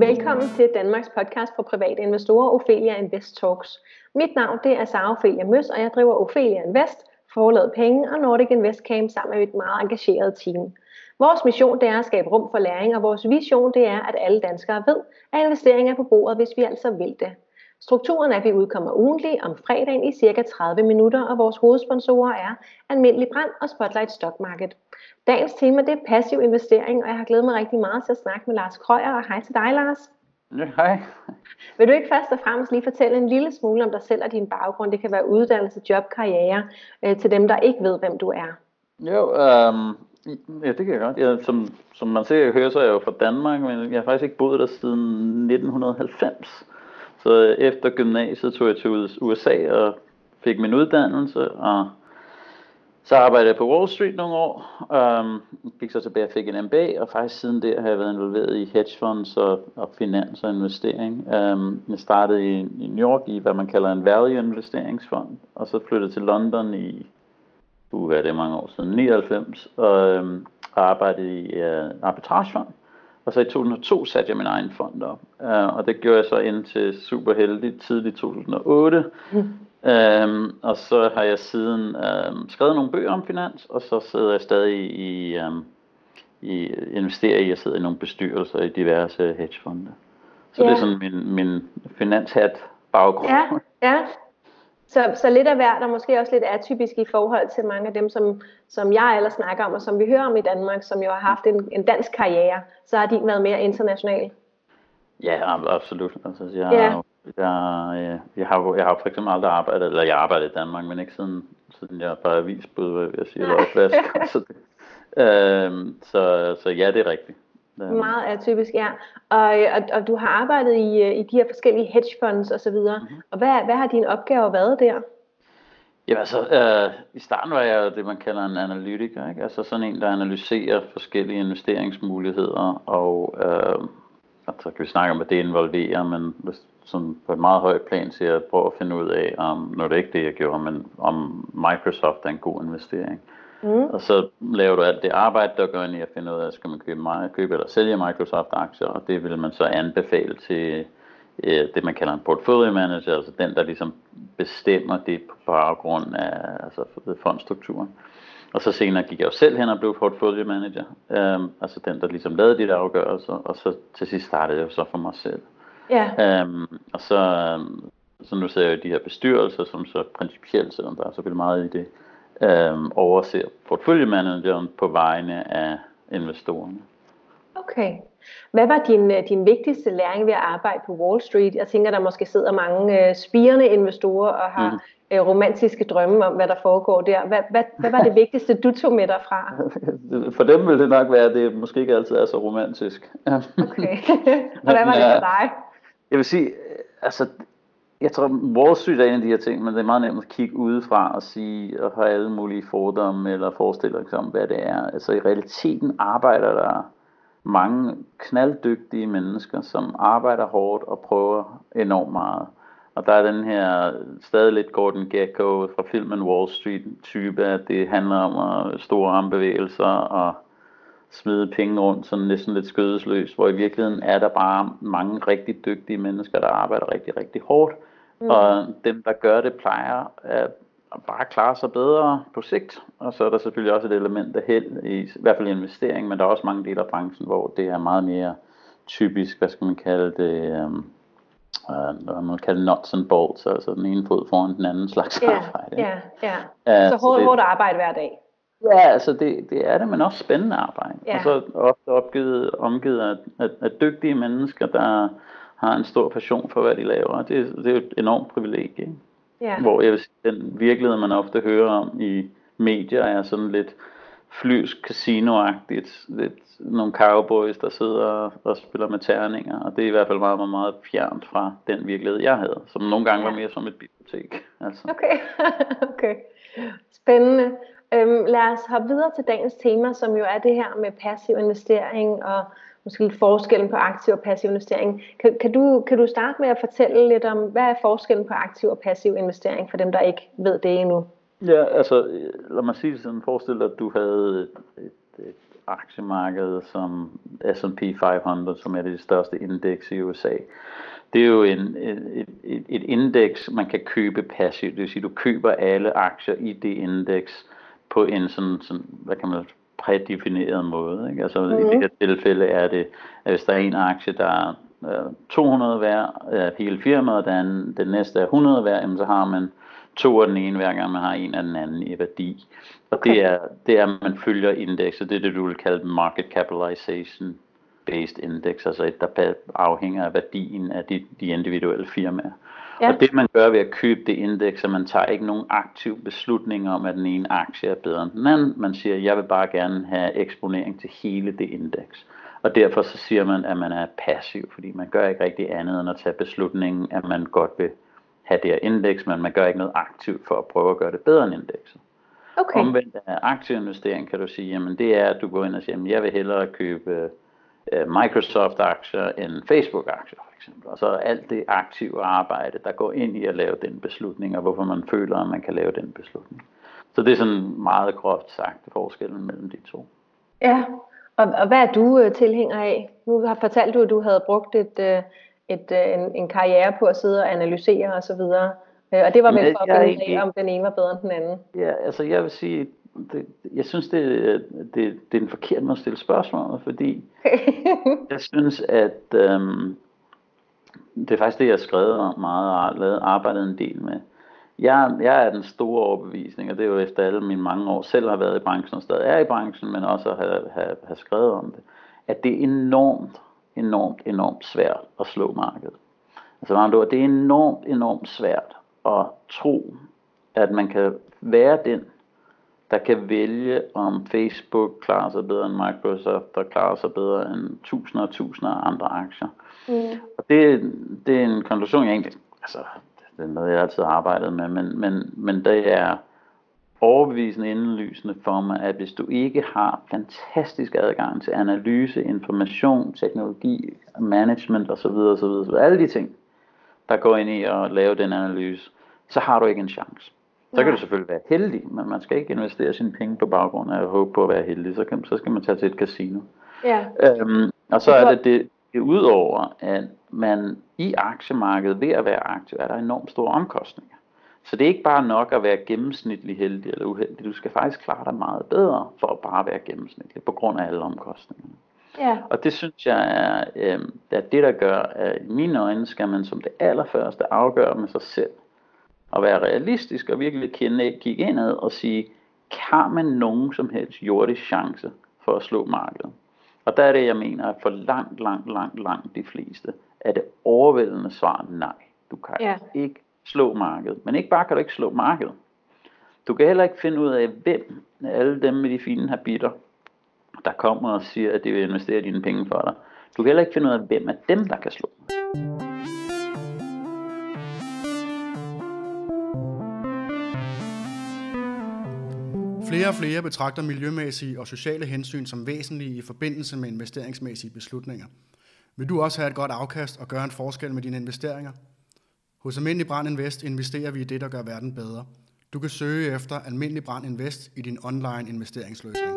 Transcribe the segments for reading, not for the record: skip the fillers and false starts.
Velkommen til Danmarks podcast for private investorer, Ophelia Invest Talks. Mit navn det er Sara Ophelia Møs, og jeg driver Ophelia Invest, Forlaget Penge og Nordic Invest Camp sammen med et meget engageret team. Vores mission det er at skabe rum for læring, og vores vision det er, at alle danskere ved, at investeringer er på bordet, hvis vi altså vil det. Strukturen er, at vi udkommer ugentlig om fredagen i ca. 30 minutter, og vores hovedsponsorer er Almindelig Brand og Spotlight Stock Market. Dagens tema det er passiv investering, og jeg har glædet mig rigtig meget til at snakke med Lars Krøger, og hej til dig, Lars. Ja, hej. Vil du ikke først og fremmest lige fortælle en lille smule om dig selv og din baggrund? Det kan være uddannelse, job, karriere, til dem, der ikke ved, hvem du er. Jo, ja, det kan jeg godt. Jeg, som man ser og hører, så er jeg jo fra Danmark, men jeg har faktisk ikke boet der siden 1990. Så efter gymnasiet tog jeg til USA og fik min uddannelse, og så arbejdede jeg på Wall Street nogle år, gik så tilbage og fik en MBA, og faktisk siden der har jeg været involveret i hedgefonds og finans og investering. Jeg startede i New York i, hvad man kalder en value investeringsfond, og så flyttede til London i, det er mange år siden, 99, og arbejdede i arbitragefond. Og så i 2002 satte jeg min egen fond op, og det gjorde jeg så indtil super heldigt tidligt 2008. Og så har jeg siden skrevet nogle bøger om finans, og så sidder jeg stadig jeg sidder i nogle bestyrelser i diverse hedgefonde. Så yeah. Det er sådan min finanshat baggrund. Ja, ja. Så lidt af hvert, og måske også lidt atypisk i forhold til mange af dem, som jeg ellers snakker om, og som vi hører om i Danmark, som jo har haft en dansk karriere, så har de været mere internationale. Ja, absolut. Altså, jeg har for eksempel aldrig arbejdet, eller jeg arbejdede i Danmark, men ikke siden jeg bare avisbud, hvad jeg siger, opvask. Så ja, det er rigtigt. Meget atypisk, ja. Og du har arbejdet i de her forskellige hedgefonds osv. Mm-hmm. Og hvad har dine opgaver været der? Jamen altså, i starten var jeg det, man kalder en analytiker, ikke? Altså sådan en, der analyserer forskellige investeringsmuligheder. Og så kan vi snakke om, at det involverer, men sådan på et meget højt plan, så jeg prøver at finde ud af, når det ikke det, jeg gjorde, men om Microsoft er en god investering. Mm. Og så laver du alt det arbejde, der gør ind i at finde ud af, skal man købe eller sælge Microsoft-aktier, og det vil man så anbefale til det, man kalder en portfolio manager, altså den, der ligesom bestemmer det på baggrund af altså fondstrukturen. Og så senere gik jeg jo selv hen og blev portfolio manager, altså den, der ligesom lavede de der afgørelser, og så til sidst startede jeg så for mig selv. Yeah. Og så nu sidder jeg i de her bestyrelser, som så principielt, selvom der er så vildt meget i det, overser portføljemanageren på vegne af investorerne. Okay. Hvad var din vigtigste læring ved at arbejde på Wall Street? Jeg tænker, der måske sidder mange spirende investorer og har romantiske drømme om, hvad der foregår der. Hvad var det vigtigste, du tog med dig fra? For dem ville det nok være, at det måske ikke altid er så romantisk. Okay. Og hvad var det for dig? Jeg vil sige, altså... Jeg tror, Wall Street er en af de her ting, men det er meget nemt at kigge udefra og sige, og have alle mulige fordomme eller forestillinger om, hvad det er. Altså i realiteten arbejder der mange knalddygtige mennesker, som arbejder hårdt og prøver enormt meget. Og der er den her stadig lidt Gordon Gekko fra filmen Wall Street type, at det handler om store armbevægelser og smide penge rundt, sådan næsten lidt skødesløs, hvor i virkeligheden er der bare mange rigtig dygtige mennesker, der arbejder rigtig, rigtig hårdt. Mm. Og dem, der gør det, plejer at bare klare sig bedre på sigt. Og så er der selvfølgelig også et element af held, i hvert fald i investering, men der er også mange dele af branchen, hvor det er meget mere typisk, hvad skal man kalde det, nuts and bolts, altså den ene fod foran den anden slags arbejde. Så hårdt arbejde hver dag. Ja, altså det er det, men også spændende arbejde. Ja. Og så ofte omgivet af dygtige mennesker, der har en stor passion for, hvad de laver. Det er jo et enormt privilegie. Ja. Hvor jeg vil sige, den virkelighed, man ofte hører om i medier, er sådan lidt flyvsk casinoagtigt. Lidt nogle cowboys, der sidder og spiller med terninger. Og det er i hvert fald meget, meget fjernt fra den virkelighed, jeg havde. Som nogle gange var mere som et bibliotek. Altså. Okay. Spændende. Lad os hoppe videre til dagens tema, som jo er det her med passiv investering og måske lidt forskellen på aktiv og passiv investering. Kan du starte med at fortælle lidt om, hvad er forskellen på aktiv og passiv investering for dem, der ikke ved det endnu? Ja, altså lad mig sige sådan, forestil dig, at du havde et aktiemarked som S&P 500, som er det største indeks i USA. Det er jo et indeks, man kan købe passivt. Det vil sige, du køber alle aktier i det indeks på en sådan hvad kan man prædefineret måde. Ikke? Altså i det her tilfælde er det, at hvis der er en aktie, der er 200 værd, hele firmaet, den næste er 100 værd, så har man 2 af den ene, hver gang man har en af den anden i værdi. Og okay. det er, at man følger indekset. Det er det, du vil kalde market capitalization based index, altså et, der afhænger af værdien af de individuelle firmaer. Ja. Og det, man gør ved at købe det indeks, at man tager ikke nogen aktiv beslutning om, at den ene aktie er bedre end den anden. Man siger, jeg vil bare gerne have eksponering til hele det indeks. Og derfor så siger man, at man er passiv, fordi man gør ikke rigtig andet end at tage beslutningen, at man godt vil have det her indeks, men man gør ikke noget aktivt for at prøve at gøre det bedre end indekset. Okay. Omvendt af aktieinvestering kan du sige, jamen det er, at du går ind og siger, jamen jeg vil hellere købe Microsoft-aktier end Facebook-aktier for eksempel. Og så alt det aktive arbejde, der går ind i at lave den beslutning, og hvorfor man føler, at man kan lave den beslutning. Så det er sådan meget groft sagt forskellen mellem de to. Ja, og hvad er du tilhænger af? Nu har fortalt du, at du havde brugt en karriere på at sidde og analysere og så videre. Og det var vel for at finde af, om den ene var bedre end den anden. Ja, altså jeg vil sige, jeg synes, det er en forkert måde at stille spørgsmål, fordi jeg synes, at det er faktisk det, jeg har skrevet meget og arbejdet en del med. Jeg er den store overbevisning, og det er jo efter alle mine mange år selv har været i branchen og stadig er i branchen, men også at have skrevet om det, at det er enormt svært at slå markedet. Altså det er enormt svært at tro, at man kan være den, der kan vælge, om Facebook klarer sig bedre end Microsoft, der klarer sig bedre end tusinder og tusinder af andre aktier. Mm. Og det er en konklusion, jeg egentlig, altså det er noget, jeg altid har arbejdet med, men det er overbevisende indlysende for mig, at hvis du ikke har fantastisk adgang til analyse, information, teknologi, management osv., osv., alle de ting, der går ind i at lave den analyse, så har du ikke en chance. Så kan du selvfølgelig være heldig, men man skal ikke investere sine penge på baggrund af at håbe på at være heldig. Så skal man tage til et casino. Ja. Og så er det udover, at man i aktiemarkedet ved at være aktiv, er der enormt store omkostninger. Så det er ikke bare nok at være gennemsnitlig heldig eller uheldig. Du skal faktisk klare dig meget bedre for at bare være gennemsnitlig på grund af alle omkostningerne. Ja. Og det synes jeg er det, der gør, at i mine øjne skal man som det allerførste afgøre med sig selv. Og være realistisk og virkelig kigge indad og sige, har man nogen som helst jordisk chance for at slå markedet? Og der er det, jeg mener, at for langt de fleste, er det overvældende svar nej. Du kan ikke slå markedet. Men ikke bare kan du ikke slå markedet. Du kan heller ikke finde ud af, hvem alle dem med de fine habitter, der kommer og siger, at de vil investere dine penge for dig. Du kan heller ikke finde ud af, hvem af dem, der kan slå. Flere og flere betragter miljømæssige og sociale hensyn som væsentlige i forbindelse med investeringsmæssige beslutninger. Vil du også have et godt afkast og gøre en forskel med dine investeringer? Hos Almindelig Brand Invest investerer vi i det, der gør verden bedre. Du kan søge efter Almindelig Brand Invest i din online investeringsløsning.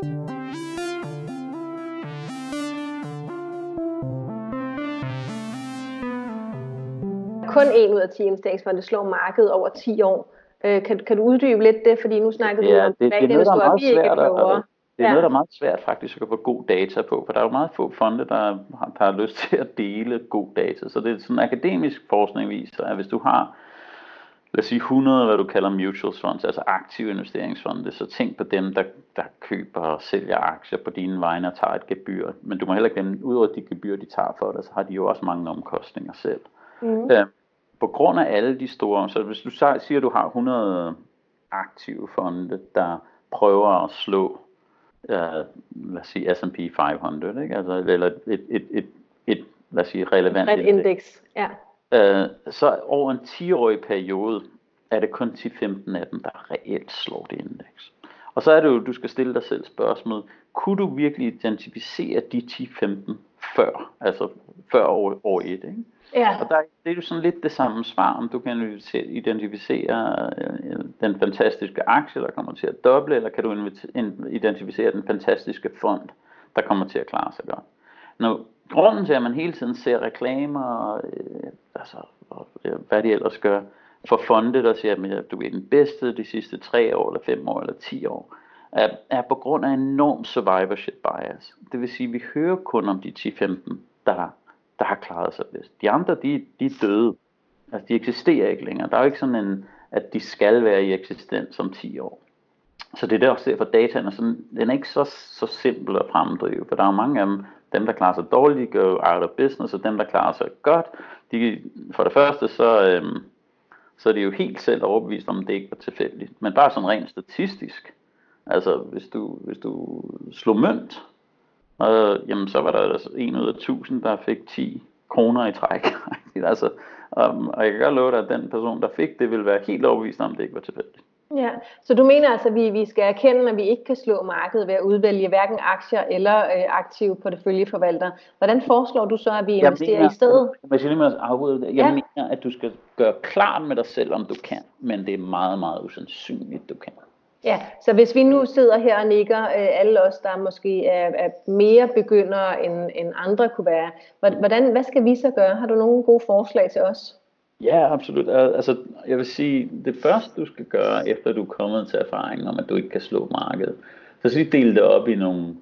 Kun 1 ud af 10 investeringsfonde slår markedet over 10 år. Kan du uddybe lidt det, fordi nu snakkede du om privatinvestorer, vi ikke er klogere. Det er noget, der er meget svært faktisk at få god data på, for der er jo meget få fonde, der har lyst til at dele god data. Så det er sådan akademisk forskning viser, at hvis du har, lad os sige 100, hvad du kalder mutual funds, altså aktive investeringsfonde, så tænk på dem, der køber og sælger aktier på dine vegne og tager et gebyr. Men du må heller ikke glemme, ud over de gebyr, de tager for dig, så har de jo også mange omkostninger selv. Mm. På grund af alle de store, så hvis du siger, at du har 100 aktive fonde, der prøver at slå lad os sige S&P 500, ikke? Altså, eller et lad os sige, relevant indeks. Ja. Så over en 10-årig periode er det kun 10-15 af dem, der reelt slår det indeks. Og så er det jo, du skal stille dig selv spørgsmålet, kunne du virkelig identificere de 10-15 før, altså før år 1, ikke? Ja. Og det er jo sådan lidt det samme svar, om du kan identificere den fantastiske aktie, der kommer til at doble, eller kan du identificere den fantastiske fond, der kommer til at klare sig godt. Nå, grunden til, at man hele tiden ser reklamer og, hvad de ellers gør for fonde, der siger, at du er den bedste de sidste 3 år, eller 5 år, eller 10 år, er på grund af enorm survivorship bias. Det vil sige, at vi hører kun om de 10-15, der har klaret sig bedst. De andre, de er døde. Altså, de eksisterer ikke længere. Der er jo ikke sådan en, at de skal være i eksistens om 10 år. Så det er der også derfor, at dataen er sådan, den er ikke så simpel at fremdrive, for der er jo mange af dem der klarer sig dårligt, går out of business, og dem, der klarer sig godt, de, for det første, så er de jo helt selv overbevist om, det ikke var tilfældigt. Men bare sådan rent statistisk, altså hvis du slog mønt, jamen så var der 1 ud af 1000, der fik 10 kroner i træk. Altså, og jeg kan godt love dig, at den person, der fik det, ville være helt overbevist om, det ikke var tilfældigt. Ja, så du mener altså, at vi skal erkende, at vi ikke kan slå markedet ved at udvælge hverken aktier eller aktive porteføljeforvaltere. Hvordan foreslår du så, at vi investerer i stedet? Jeg mener, at du skal gøre klart med dig selv, om du kan, men det er meget, meget usandsynligt, du kan. Ja, så hvis vi nu sidder her og nikker, alle os, der måske er mere begyndere end andre kunne være, hvad skal vi så gøre? Har du nogle gode forslag til os? Ja, absolut. Altså, jeg vil sige, det første du skal gøre, efter du er kommet til erfaringen om, at du ikke kan slå markedet, så lige dele det op i nogle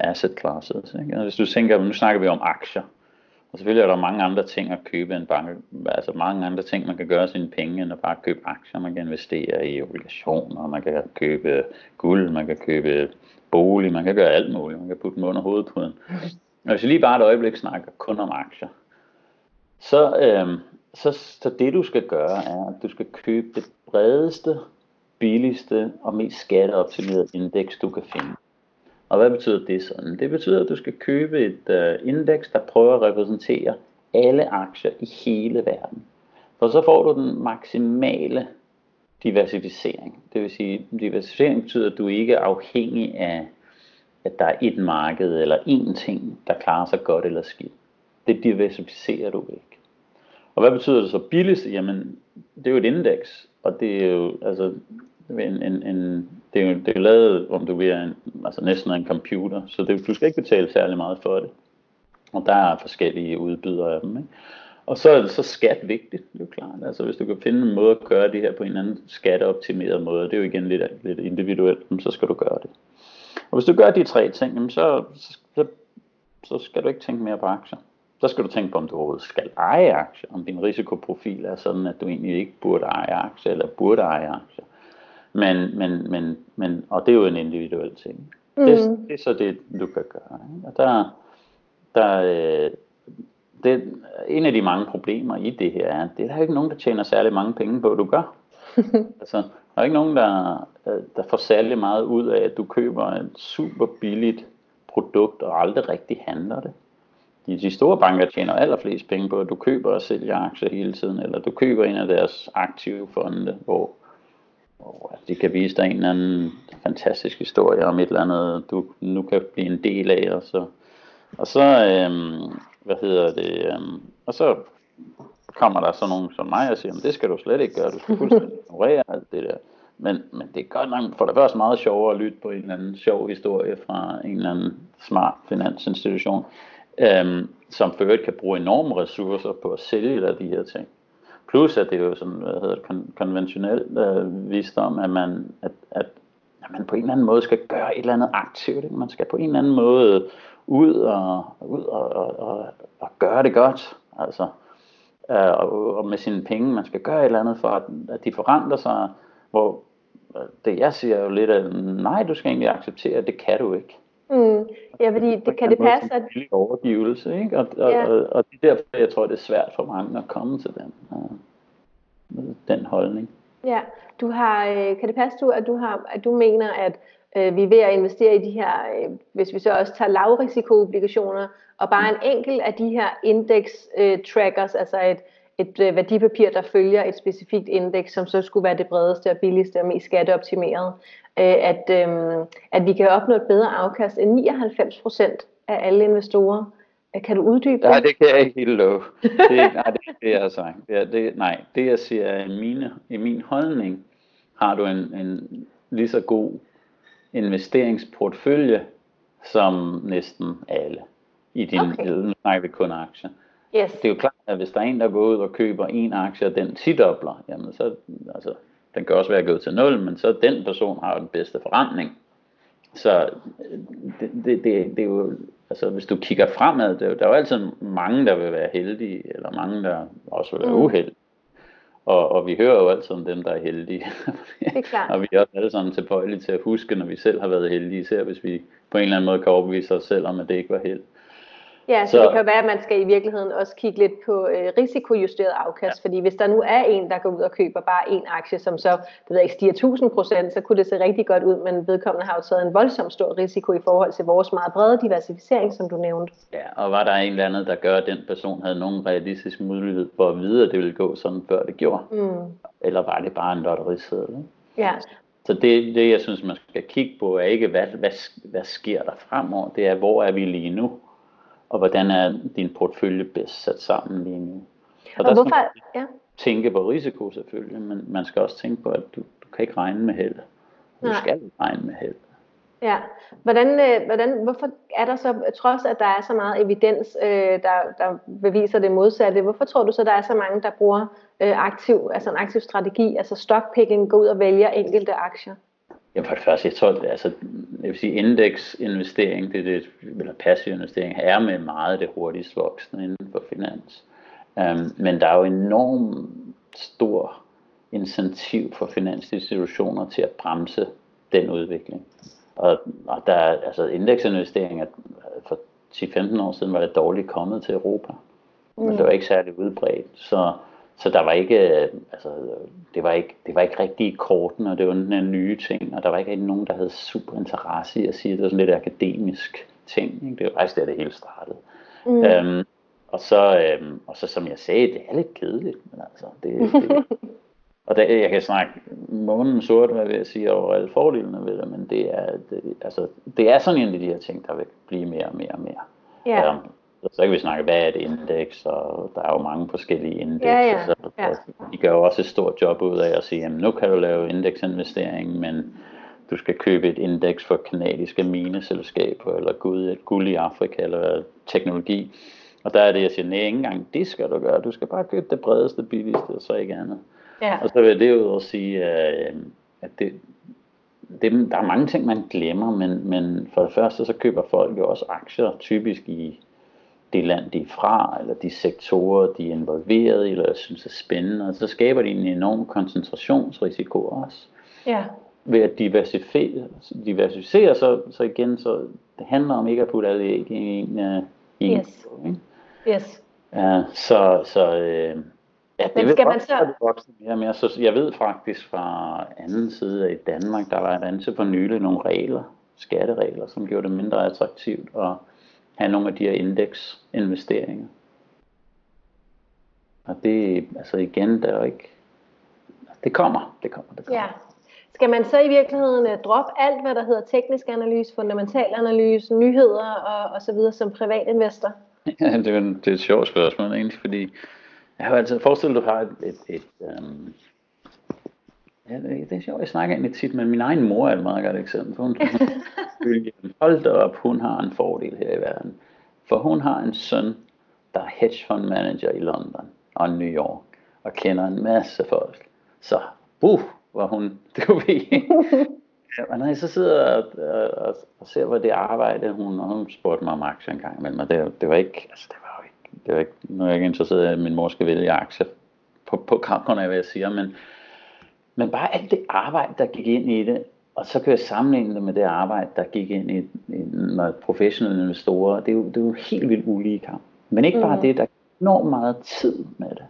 asset classes. Ikke? Hvis du tænker, nu snakker vi om aktier, og selvfølgelig er der mange andre ting at købe end bank, altså mange andre ting, man kan gøre sine penge, end at bare købe aktier. Man kan investere i obligationer, man kan købe guld, man kan købe bolig, man kan gøre alt muligt, man kan putte dem under hovedpuden. Og hvis vi lige bare et øjeblik snakker kun om aktier, så det du skal gøre er, at du skal købe det bredeste, billigste og mest skatteoptimerede indeks, du kan finde. Og hvad betyder det sådan? Det betyder, at du skal købe et indeks, der prøver at repræsentere alle aktier i hele verden. For så får du den maksimale diversificering. Det vil sige, at diversificering betyder, at du ikke er afhængig af, at der er et marked eller én ting, der klarer sig godt eller skidt. Det diversificerer du ikke. Og hvad betyder det så billigst? Jamen, det er jo et indeks, og det er jo, altså, det er jo lavet, om du vil, altså næsten en computer, så du skal ikke betale særlig meget for det. Og der er forskellige udbydere af dem, ikke? Og så er det så skat vigtigt, det er jo klart. Altså, hvis du kan finde en måde at gøre det her på en eller anden skatteoptimeret måde, det er jo igen lidt individuelt, så skal du gøre det. Og hvis du gør de 3 ting, så skal du ikke tænke mere på aktier. Så skal du tænke på, om du overhovedet skal eje aktier, om din risikoprofil er sådan, at du egentlig ikke burde eje aktier, eller burde eje aktier. Men og det er jo en individuel ting. Det er så det, du kan gøre. Og det, en af de mange problemer i det her er, at der er ikke nogen, der tjener særlig mange penge på, at du gør. Altså, der er ikke nogen, der får særlig meget ud af, at du køber et super billigt produkt, og aldrig rigtig handler det. De store banker tjener allerflest penge på, at du køber og sælger aktier hele tiden, eller du køber en af deres aktive fonde, hvor de kan vise dig en eller anden fantastisk historie om et eller andet, du nu kan blive en del af. Og så kommer der så nogen som mig og siger, det skal du slet ikke gøre, du skal fuldstændig ignorere alt det der. Men det er godt nok for det første meget sjovere at lytte på en eller anden sjov historie fra en eller anden smart finansinstitution, som for øvrigt kan bruge enorme ressourcer på at sælge der de her ting. Plus at det er jo sådan, konventionel visdom, at man på en eller anden måde skal gøre et eller andet aktivt. Ikke? Man skal på en eller anden måde ud og gøre det godt. Altså, og med sine penge, man skal gøre et eller andet for, at de forandrer sig. Hvor det jeg siger jo lidt, at nej, du skal egentlig acceptere, at det kan du ikke. Mm. Ja, fordi det kan det passe, at det er en overgivelse, ikke? Og det er derfor, jeg tror, det er svært for mange at komme til den holdning. Ja, du har, kan det passe, at du mener, at vi er ved at investere i de her, hvis vi så også tager lavrisikoobligationer, og bare en enkelt af de her index-trackers, altså et værdipapir, der følger et specifikt indeks, som så skulle være det bredeste og billigste og mest skatteoptimerede, at vi kan opnå et bedre afkast end 99% af alle investorer. Kan du uddybe det? Nej, det kan jeg ikke helt love. Det jeg siger er, i min holdning har du en lige så god investeringsportfølje, som næsten alle i din nu snakker vi kun aktier. Yes. Det er jo klart, at hvis der er en, der går ud og køber en aktie, og den tidobler, jamen så, altså, den kan også være gået til 0, men så den person har jo den bedste forretning. Så det er jo, altså hvis du kigger fremad, der er jo altid mange, der vil være heldige, eller mange, der også vil være uheldige. Og vi hører jo altid om dem, der er heldige. Det er klart. Og vi er også alle sammen tilbøjelige til at huske, når vi selv har været heldige, især hvis vi på en eller anden måde kan overbevise os selv om, at det ikke var held. Ja, så det kan være, at man skal i virkeligheden også kigge lidt på risikojusteret afkast, fordi hvis der nu er en, der går ud og køber bare en aktie, som så, det ved jeg ikke, stiger 1000%, så kunne det se rigtig godt ud, men vedkommende har jo taget en voldsomt stor risiko i forhold til vores meget brede diversificering, som du nævnte. Ja, og var der en eller anden, der gør, at den person havde nogen realistisk mulighed for at vide, at det ville gå sådan, før det gjorde? Eller var det bare en lotteriseddel? Ja. Så det, jeg synes, man skal kigge på, er ikke, hvad sker der fremover? Det er, hvor er vi lige nu? Og hvordan er din portefølje bedst sat sammen lige nu? Og der hvorfor, skal man tænke på risiko selvfølgelig, men man skal også tænke på, at du kan ikke regne med held. Du skal ikke regne med held. Ja, hvorfor er der så, trods at der er så meget evidens, der beviser det modsatte, hvorfor tror du så, der er så mange, der bruger en aktiv strategi, altså stockpicking, går ud og vælger enkelte aktier? Ja, for det første, jeg vil sige, indeksinvestering, eller passiv investering, er med meget det hurtigst voksende inden for finans. Men der er jo enormt stor incentiv for finansinstitutioner til at bremse den udvikling. Og der er, altså indeksinvesteringer, for 10-15 år siden var det dårligt kommet til Europa. Men det var ikke særlig udbredt, så der var ikke, det var ikke rigtig i korten, og det var den nye ting, og der var ikke nogen, der havde super interesse i at sige, det var sådan lidt akademisk ting, ikke? Det var faktisk der, det hele startede. Og så som jeg sagde, det er lidt kedeligt, men altså, og der, jeg kan snakke månen sort, hvad jeg vil sige, over alle fordelene ved det, men det er sådan en af de her ting, der vil blive mere og mere og mere. Yeah. Så kan vi snakke, hvad er et indeks, og der er jo mange forskellige indekser. Ja. De gør jo også et stort job ud af at sige, jamen nu kan du lave indeksinvestering, men du skal købe et indeks for kanadiske mineselskaber, eller et guld i Afrika, eller teknologi. Og der er det, jeg siger, nej, ikke engang det skal du gøre. Du skal bare købe det bredeste, billigste, og så ikke andet. Ja. Og så vil det jo også sige, at der er mange ting, man glemmer, men for det første, så køber folk jo også aktier, typisk i det land, de er fra, eller de sektorer, de er involveret i, eller synes er spændende, og så skaber de en enorm koncentrationsrisiko også. Ja. Ved at diversificere, så igen, så det handler om ikke at putte alle æg i en. Yes. Ikke? Yes. Ja, det vil godt være det vokser mere og mere. Så jeg ved faktisk fra anden side i Danmark, der var et andet for nylig nogle skatteregler, som gjorde det mindre attraktivt, og have nogle af de her indeksinvesteringer. Og det, altså igen, der er jo ikke... Det kommer. Ja. Skal man så i virkeligheden droppe alt, hvad der hedder teknisk analyse, fundamental analyse, nyheder og så videre som privatinvestor? Ja, det er et sjovt spørgsmål egentlig, fordi jeg har altid forestillet, at du har et ja, det er sjovt, jeg snakker egentlig tit, men min egen mor er et meget godt eksempel. Hold da op, hun har en fordel her i verden. For hun har en søn, der er hedgefondmanager i London og New York, og kender en masse folk. Så, hvor hun, du ved. Og når jeg så sidder og ser, hvor det arbejde, hun spurgte mig om aktier en gang imellem, og det var ikke, nu er jeg ikke interesseret i, at min mor skal vælge aktier på kampen af, hvad jeg siger, men bare alt det arbejde, der gik ind i det, og så kan jeg sammenligne det med det arbejde, der gik ind i med professionelle investorer. Det er jo helt vildt ulige kamp. Men ikke bare det, der er enormt meget tid med det.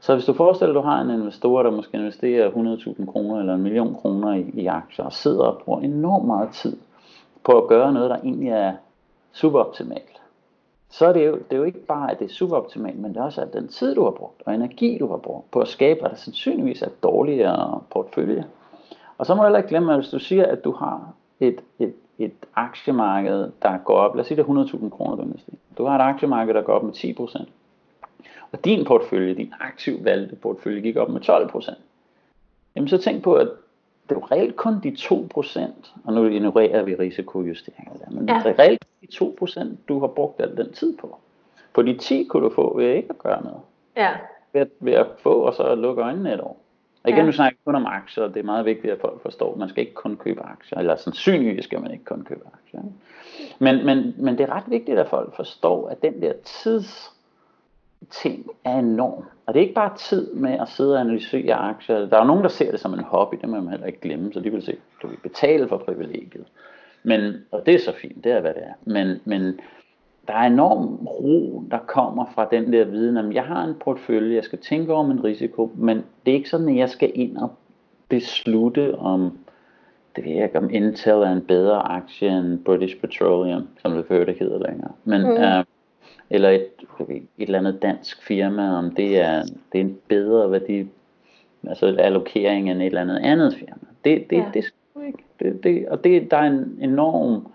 Så hvis du forestiller dig, at du har en investor, der måske investerer 100.000 kroner eller 1 million kroner i aktier, og sidder og bruger enormt meget tid på at gøre noget, der egentlig er superoptimalt. Så det er jo ikke bare, at det er superoptimalt, men det er også at den tid, du har brugt, og energi, du har brugt på at skabe, hvad der sandsynligvis er dårligere portfølje. Og så må du heller ikke glemme, at hvis du siger, at du har et aktiemarked, der går op, lad os sige, det er 100.000 kroner, du har et aktiemarked, der går op med 10%. Og din portefølje, din aktivt valgte portefølje, gik op med 12%. Jamen så tænk på, at det er jo reelt kun de 2%, og nu ignorerer vi risikojusteringer, men ja. Det er reelt de 2%, du har brugt al den tid på. På de 10 kunne du få ved ikke at gøre noget. Ja. Ved at få og så lukke øjnene et år. Og igen, nu snakker kun om aktier, og det er meget vigtigt, at folk forstår, at man skal ikke kun købe aktier, eller sandsynligvis skal man ikke kun købe aktier. Men det er ret vigtigt, at folk forstår, at den der tidsting er enorm. Og det er ikke bare tid med at sidde og analysere aktier. Der er jo nogen, der ser det som en hobby, det må man heller ikke glemme, så de vil se, du vil betale for privilegiet. Men, og det er så fint, det er hvad det er. Men der er enorm ro, der kommer fra den der viden, at jeg har en portfølje, jeg skal tænke over min risiko, men det er ikke sådan, at jeg skal ind og beslutte om, det ved jeg ikke, om Intel er en bedre aktie end British Petroleum, som det før det hedder længere, men, eller et eller andet dansk firma, om det er en bedre værdi, altså en allokering end et eller andet firma. Det skal du ikke. Og der er en enorm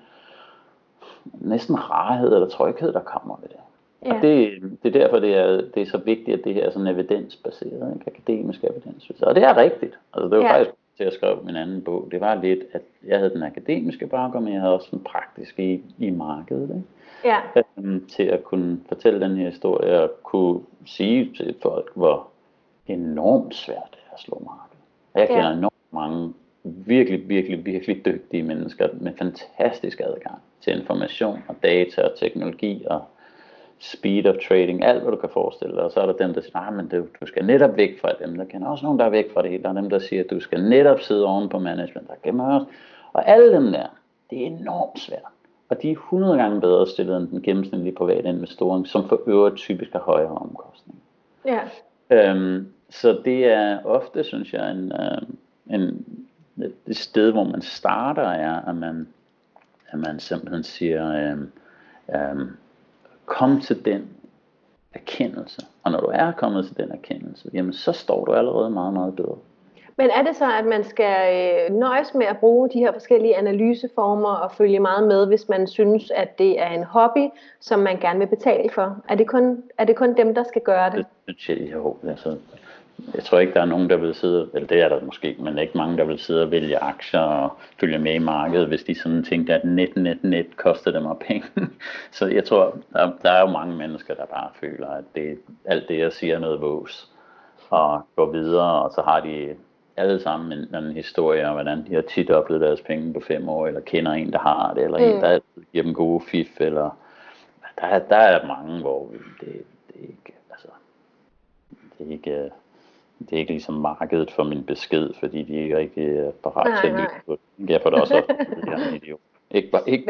næsten rarhed eller tryghed, der kommer ved det. Ja. Og det er derfor, det er så vigtigt, at det her er sådan evidensbaseret, ikke? Akademisk evidens. Og det er rigtigt. Altså, det var faktisk til at skrive min anden bog. Det var lidt, at jeg havde den akademiske baggrund, men jeg havde også den praktiske i markedet. Ikke? Ja. Til at kunne fortælle den her historie og kunne sige til folk, hvor enormt svært det er at slå markedet. Jeg kender enormt mange virkelig, virkelig, virkelig dygtige mennesker med fantastisk adgang til information og data og teknologi og speed of trading, alt hvad du kan forestille dig. Og så er der dem, der siger, men du skal netop væk fra dem. Der kender også nogen, der er væk fra det hele. Der er dem, der siger, at du skal netop sidde oven på management, der gemmer os. Og alle dem der, det er enormt svært. Og de er 100 gange bedre stillet end den gennemsnitlige private investering, som for øvrigt typisk har højere omkostninger. Ja. Så det er ofte, synes jeg, det sted, hvor man starter, er, at man simpelthen siger, kom til den erkendelse. Og når du er kommet til den erkendelse, jamen så står du allerede meget, meget bedre. Men er det så, at man skal nøjes med at bruge de her forskellige analyseformer og følge meget med, hvis man synes, at det er en hobby, som man gerne vil betale for? Er det kun dem, der skal gøre det? Jeg tror ikke, der er nogen, der vil sidde, eller det er der måske, men ikke mange, der vil sidde og vælge aktier og følge med i markedet, hvis de sådan tænkte, at net koster dem af penge. Så jeg tror, der er jo mange mennesker, der bare føler, at alt det, jeg siger, er noget vås, og går videre, og så har de alle sammen en historie om, hvordan de har tit oplevet deres penge på 5 år, eller kender en, der har det, eller en, der giver dem gode fif, eller der er mange, hvor det er ikke ligesom markedet for min besked, fordi de ikke rigtig er parat til at lytte på det. Jeg får da også op til en idiot. Ikke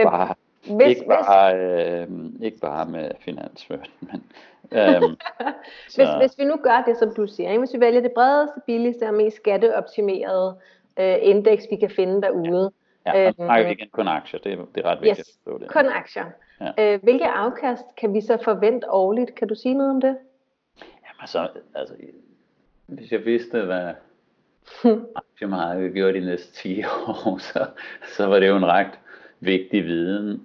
bare med finansførsel. Hvis vi nu gør det, som du siger, ikke? Hvis vi vælger det bredeste, billigste og mest skatteoptimerede indeks, vi kan finde derude. Ja, nej, igen kun aktier. Det er ret vigtigt at forstå det. Kun aktier. Ja. Hvilke afkast kan vi så forvente årligt? Kan du sige noget om det? Jamen altså hvis jeg vidste, hvad aktiemarkedet gjorde de næste 10 år, så var det jo en ret vigtig viden.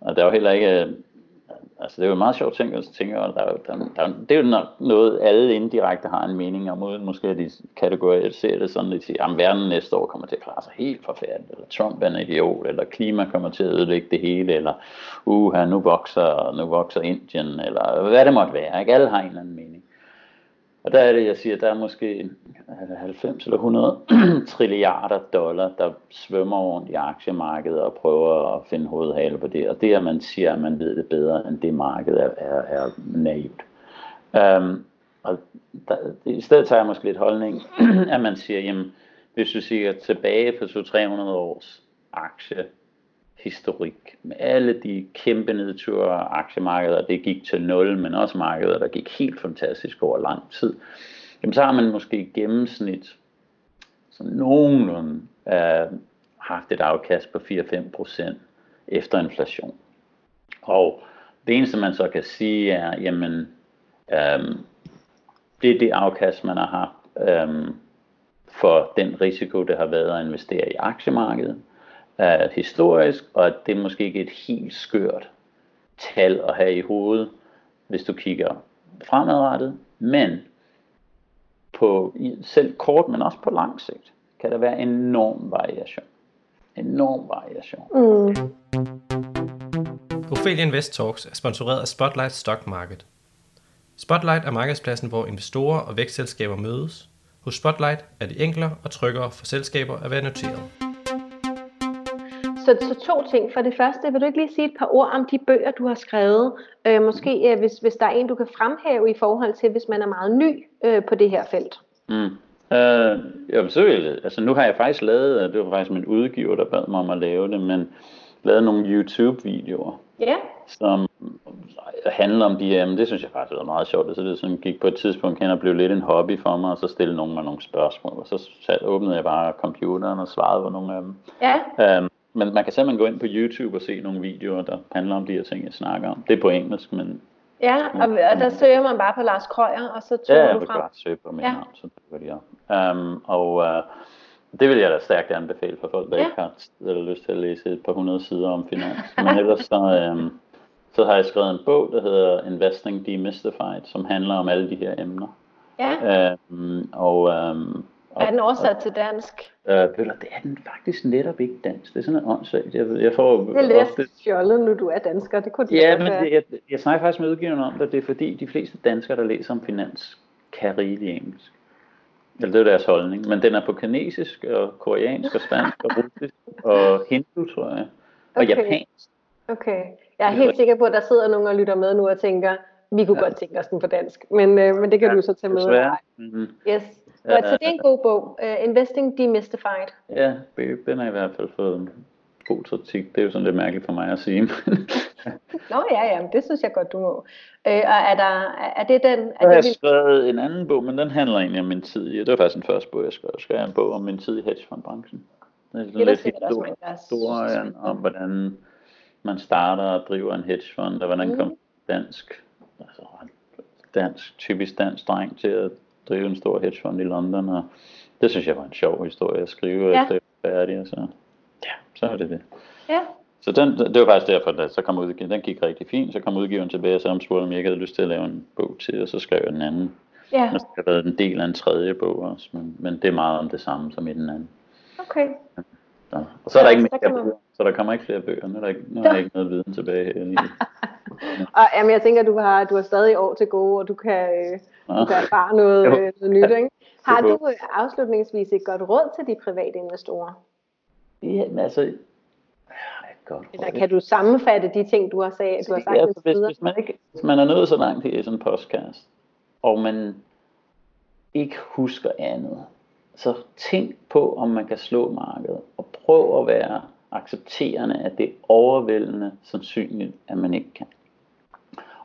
Og der er jo heller ikke... Altså, det er jo en meget sjov ting, at tænke over. Det er jo nok noget, alle indirekte har en mening om, uden måske at de kategoriserer det sådan lidt, at verden næste år kommer til at klare sig helt forfærdeligt, eller Trump er en idiot, eller klima kommer til at ødelægge det hele, eller nu vokser Indien, eller hvad det måtte være. Ikke? Alle har en eller anden mening. Og der er det, jeg siger, der er måske 90 eller 100 trilliarder dollar, der svømmer rundt i aktiemarkedet og prøver at finde hovedhale på det. Og det, at man siger, at man ved det bedre, end det marked er naivt. I stedet tager jeg måske lidt holdning, at man siger, jamen, hvis du siger tilbage på 200-300 års aktiehistorik, med alle de kæmpe nedture aktiemarkeder, det gik til 0, men også markeder, der gik helt fantastisk over lang tid, jamen så har man måske i gennemsnit sådan nogenlunde haft et afkast på 4-5% efter inflation. Og det eneste, man så kan sige, er, jamen det er det afkast, man har haft for den risiko, det har været at investere i aktiemarkedet historisk, og at det er måske ikke et helt skørt tal at have i hovedet, hvis du kigger fremadrettet, men selv kort, men også på lang sigt, kan der være enorm variation. Mm. Ophelia Invest Talks er sponsoreret af Spotlight Stock Market. Spotlight er markedspladsen, hvor investorer og vækstselskaber mødes. Hos Spotlight er det enklere og tryggere for selskaber at være noteret. Så to ting. For det første, vil du ikke lige sige et par ord om de bøger, du har skrevet? Måske hvis der er en, du kan fremhæve i forhold til, hvis man er meget ny på det her felt. Nu har jeg faktisk lavet, det var faktisk min udgiver, der bad mig om at lave det, men lavet nogle YouTube-videoer, som handler om de her, det synes jeg faktisk var meget sjovt, så det sådan, gik på et tidspunkt hen og blev lidt en hobby for mig, og så stillede nogen mig nogle spørgsmål, og så åbnede jeg bare computeren og svarede på nogle af dem. Men man kan simpelthen gå ind på YouTube og se nogle videoer, der handler om de her ting, jeg snakker om. Det er på engelsk, men... og der søger man bare på Lars Krøger, og så tog du frem. Jeg vil søge på mit navn, så det vil jeg. Det vil jeg da stærkt anbefale for folk, der ikke har lyst til at læse et par 100 sider om finans. Men ellers så har jeg skrevet en bog, der hedder Investing Demystified, som handler om alle de her emner. Er den oversat til dansk? Det er den faktisk netop ikke dansk. Det er sådan en åndssvagt. Jeg får det er lidt fjollet, nu du er dansker. Det kunne jeg snakker faktisk med udgiverne om det. Det er fordi, de fleste danskere, der læser om finans, kan rigeligt engelsk. Eller det er deres holdning. Men den er på kinesisk, og koreansk, og spansk, og russisk, og hindu, tror jeg. Og japansk. Okay. Jeg er helt sikker på, at der sidder nogen og lytter med nu og tænker, vi kunne godt tænke os den på dansk. Men det kan du så tage med. Desværre. Yes. Så det er en god bog, Investing Demystified. Ja, den har i hvert fald fået en god kritik. Det er jo sådan lidt mærkeligt for mig at sige. Det synes jeg godt, du må. Jeg har skrevet en anden bog, men den handler egentlig om min tid. Det var faktisk den første bog, jeg skrev. Jeg skrev en bog om min tid i hedgefondbranchen. Det er sådan lidt historien om, hvordan man starter og driver en hedgefond, og hvordan kom typisk dansk dreng til at drive en stor hedgefond i London, og det synes jeg var en sjov historie at skrive, efter jeg var færdig, og så var det det. Så det var faktisk derfor, at så kom udgiveren, den gik rigtig fint, så kom udgiveren tilbage, og så spurgte, om jeg ikke havde lyst til at lave en bog til, og så skrev jeg den anden. Og så har været en del af en tredje bog også, men det er meget om det samme som i den anden. Okay. Og så er der ikke mere bøger, så der kommer ikke flere bøger, nu er der ikke noget viden tilbage her. Og jeg tænker, du har stadig år til gode, og du kan erfare noget nyt, ikke? Har du afslutningsvis et godt råd til de private investorer? Kan du sammenfatte de ting, du har sagt? Hvis man er nået så langt i sådan en podcast, og man ikke husker andet, så tænk på, om man kan slå markedet, og prøv at være accepterende, at det er overvældende sandsynligt, at man ikke kan.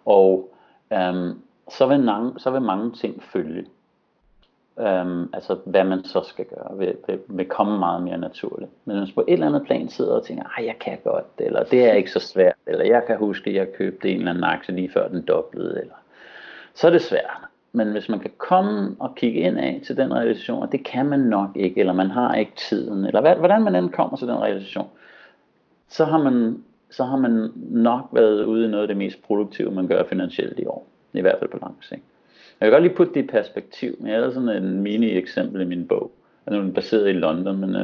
Og så vil mange ting følge. Hvad man så skal gøre, vil komme meget mere naturligt. Men hvis på et eller andet plan sidder og tænker, jeg kan godt, eller det er ikke så svært, eller jeg kan huske, at jeg købte en eller anden aktie lige før den doblede, eller så er det svært. Men hvis man kan komme og kigge ind af til den realisation, og det kan man nok ikke, eller man har ikke tiden, eller hvordan man end kommer til den realisation, så har man nok været ude i noget af det mest produktive, man gør finansielt i år. I hvert fald på lang sigt. Jeg kan godt lige putte det i perspektiv, men jeg havde sådan en mini-eksempel i min bog. Nu er den baseret i London, men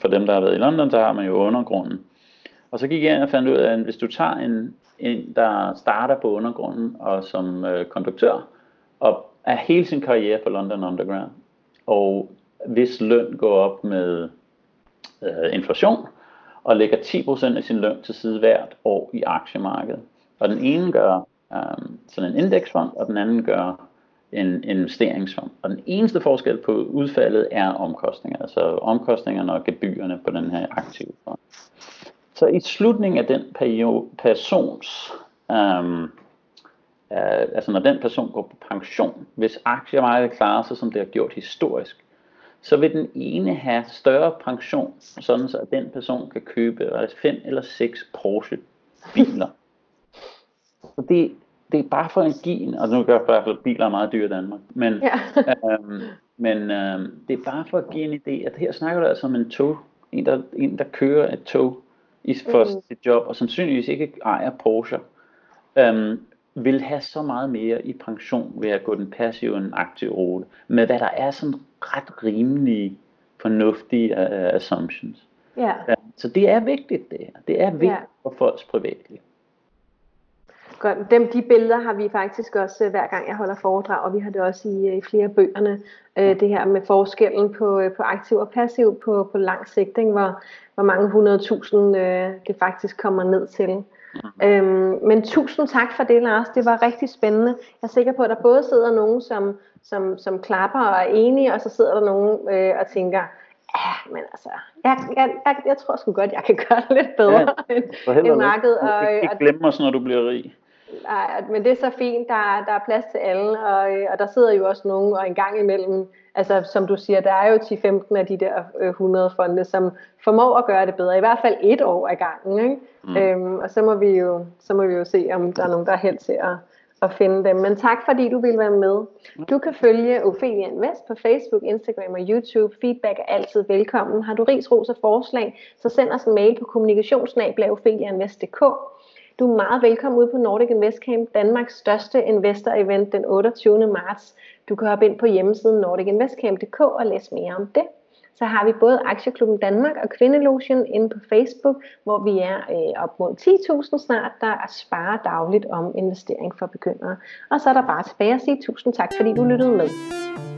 for dem, der har været i London, så har man jo undergrunden. Og så gik jeg ind og fandt ud af, at hvis du tager en der starter på undergrunden og som konduktør, og er hele sin karriere for London Underground, og hvis løn går op med inflation, og lægger 10% af sin løn til side hvert år i aktiemarkedet. Og den ene gør sådan en indeksfond, og den anden gør en investeringsfond. Og den eneste forskel på udfaldet er omkostninger, altså omkostningerne og gebyrerne på den her aktive fond. Så i slutningen af den periode, når den person går på pension, hvis aktiemarkedet klarer sig, som det har gjort historisk, så vil den ene have større pension, sådan så den person kan købe 5 eller 6 Porsche-biler. Så det er bare for energien, og nu gør jeg i hvert fald, biler er meget dyre i Danmark, men det er bare for at give en idé, at her snakker du altså om en tog, en der kører et tog for sit job, og sandsynligvis ikke ejer Porsche, vil have så meget mere i pension ved at gå den passive og den aktive rute, med hvad der er sådan ret rimelige fornuftige assumptions. Yeah. Ja, så det er vigtigt det her. Det er vigtigt for folks privatliv. Godt. De billeder har vi faktisk også, hver gang jeg holder foredrag, og vi har det også i flere bøgerne, det her med forskellen på aktiv og passiv på lang sigt, ikke? Hvor mange 100.000 det faktisk kommer ned til. Men tusind tak for det, Lars. Det var rigtig spændende. Jeg er sikker på, at der både sidder nogen, som klapper og er enige, og så sidder der nogen og tænker, ja, men altså, jeg tror sgu godt, jeg kan gøre det lidt bedre end markedet. Og ikke glemme os, når du bliver rig. Nej, men det er så fint, der er plads til alle, og der sidder jo også nogen, og en gang imellem, altså som du siger, der er jo 10-15 af de der 100 fonde, som formår at gøre det bedre, i hvert fald et år ad gangen, ikke? Mm. Og så må vi jo se, om der er nogen, der er held til at finde dem. Men tak, fordi du ville være med. Du kan følge Ophelia Invest på Facebook, Instagram og YouTube. Feedback er altid velkommen. Har du ris, ros og forslag, så send os en mail på kommunikationsnabel@opheliainvest.dk. Du er meget velkommen ud på Nordic Invest Camp, Danmarks største investor-event den 28. marts. Du kan hoppe ind på hjemmesiden nordicinvestcamp.dk og læse mere om det. Så har vi både Aktieklubben Danmark og Kvindelotion inde på Facebook, hvor vi er op mod 10.000 snart, der sparer dagligt om investering for begyndere. Og så er der bare tilbage at sige tusind tak, fordi du lyttede med.